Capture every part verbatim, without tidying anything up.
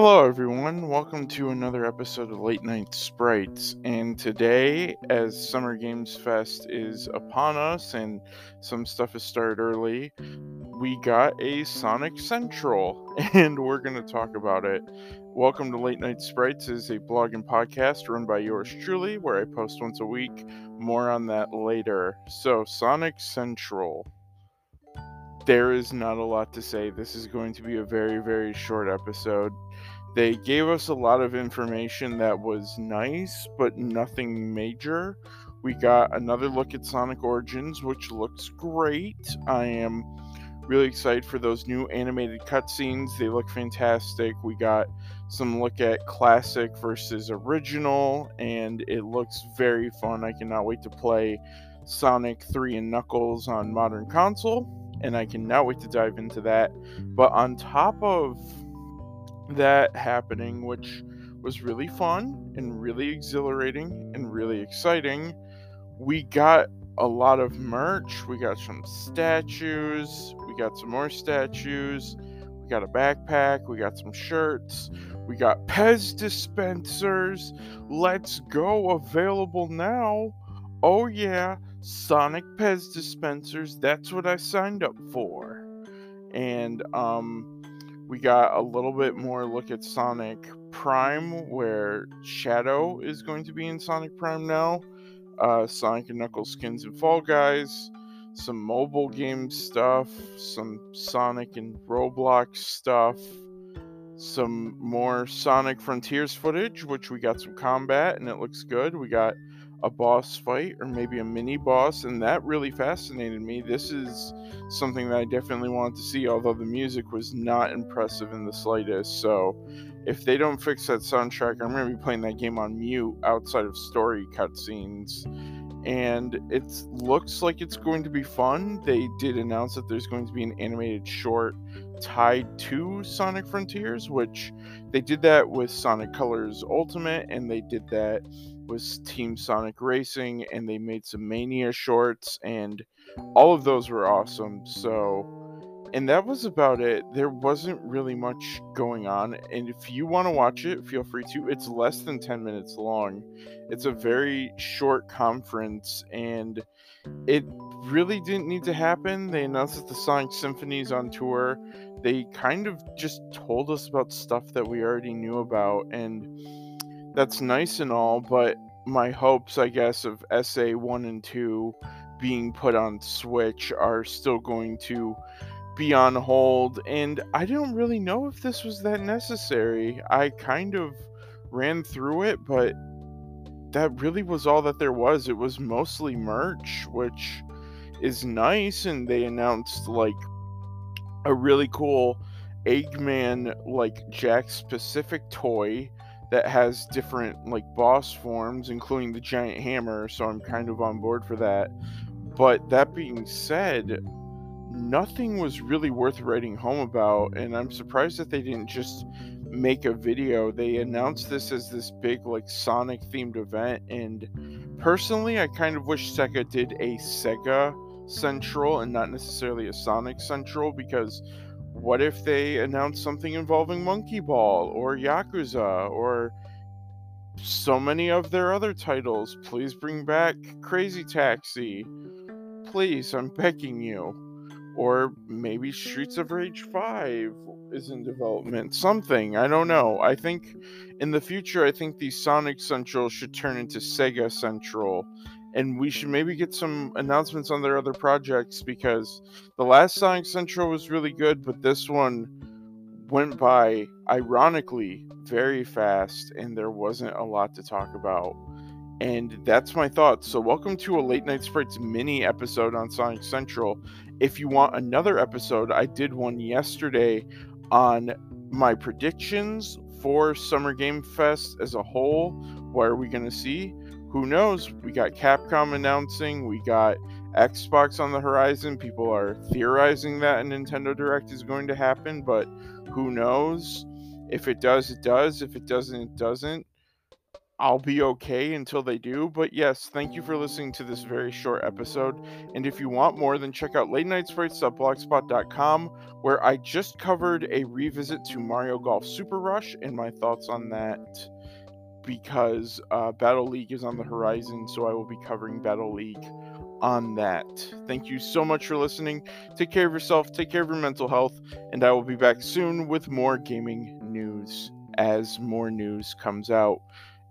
Hello everyone, welcome to another episode of Late Night Sprites, and today, as Summer Game Fest is upon us and some stuff has started early, we got a Sonic Central, and we're going to talk about it. Welcome to Late Night Sprites is a blog and podcast run by yours truly, where I post once a week. More on that later. So, Sonic Central. There is not a lot to say. This is going to be a very, very short episode. They gave us a lot of information that was nice, but nothing major. We got another look at Sonic Origins, which looks great. I am really excited for those new animated cutscenes. They look fantastic. We got some look at classic versus original, and it looks very fun. I cannot wait to play Sonic three and Knuckles on modern console. And I cannot wait to dive into that. But on top of that happening, which was really fun and really exhilarating and really exciting, we got a lot of merch. We got some statues. We got some more statues. We got a backpack. We got some shirts. We got Pez dispensers. Let's go. Available now. Oh, yeah. Sonic Pez dispensers, that's what I signed up for. And um, we got a little bit more look at Sonic Prime, where Shadow is going to be in Sonic Prime now. Uh, Sonic and Knuckles skins and Fall Guys, some mobile game stuff, some Sonic and Roblox stuff, some more Sonic Frontiers footage, which we got some combat, and it looks good. We got a boss fight, or maybe a mini boss, and that really fascinated me. This is something that I definitely wanted to see, although the music was not impressive in the slightest. So if they don't fix that soundtrack, I'm going to be playing that game on mute outside of story cutscenes. And it looks like it's going to be fun. They did announce that there's going to be an animated short tied to Sonic Frontiers, which they did that with Sonic Colors Ultimate, and they did that was Team Sonic Racing, and they made some Mania shorts, and all of those were awesome. So, and that was about it. There wasn't really much going on, and if you want to watch it, feel free to. It's less than ten minutes long. It's a very short conference, and it really didn't need to happen. They announced that the Sonic Symphony's on tour. They kind of just told us about stuff that we already knew about, and that's nice and all, but my hopes, I guess, of S A one and two being put on Switch are still going to be on hold, and I don't really know if this was that necessary. I kind of ran through it, but that really was all that there was. It was mostly merch, which is nice, and they announced, like, a really cool Eggman, like, Jack-specific toy that has different, like, boss forms, including the giant hammer, so I'm kind of on board for that. But that being said, nothing was really worth writing home about, and I'm surprised that they didn't just make a video. They announced this as this big, like, Sonic-themed event, and personally, I kind of wish Sega did a Sega Central and not necessarily a Sonic Central, because what if they announce something involving Monkey Ball, or Yakuza, or so many of their other titles? Please bring back Crazy Taxi. Please, I'm begging you. Or maybe Streets of Rage five is in development. Something, I don't know. I think in the future, I think the Sonic Central should turn into Sega Central. And we should maybe get some announcements on their other projects, because the last Sonic Central was really good, but this one went by, ironically, very fast, and there wasn't a lot to talk about. And that's my thoughts. So welcome to a Late Night Sprites mini episode on Sonic Central. If you want another episode, I did one yesterday on my predictions for Summer Game Fest as a whole. What are we going to see? Who knows? We got Capcom announcing, we got Xbox on the horizon, people are theorizing that a Nintendo Direct is going to happen, but who knows? If it does, it does. If it doesn't, it doesn't. I'll be okay until they do. But yes, thank you for listening to this very short episode. And if you want more, then check out late night sprites dot blogspot dot com, where I just covered a revisit to Mario Golf Super Rush and my thoughts on that, because uh, Battle League is on the horizon, so I will be covering Battle League on that. Thank you so much for listening. Take care of yourself, take care of your mental health, and I will be back soon with more gaming news as more news comes out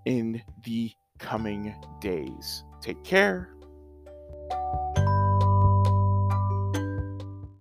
in the coming days. Take care.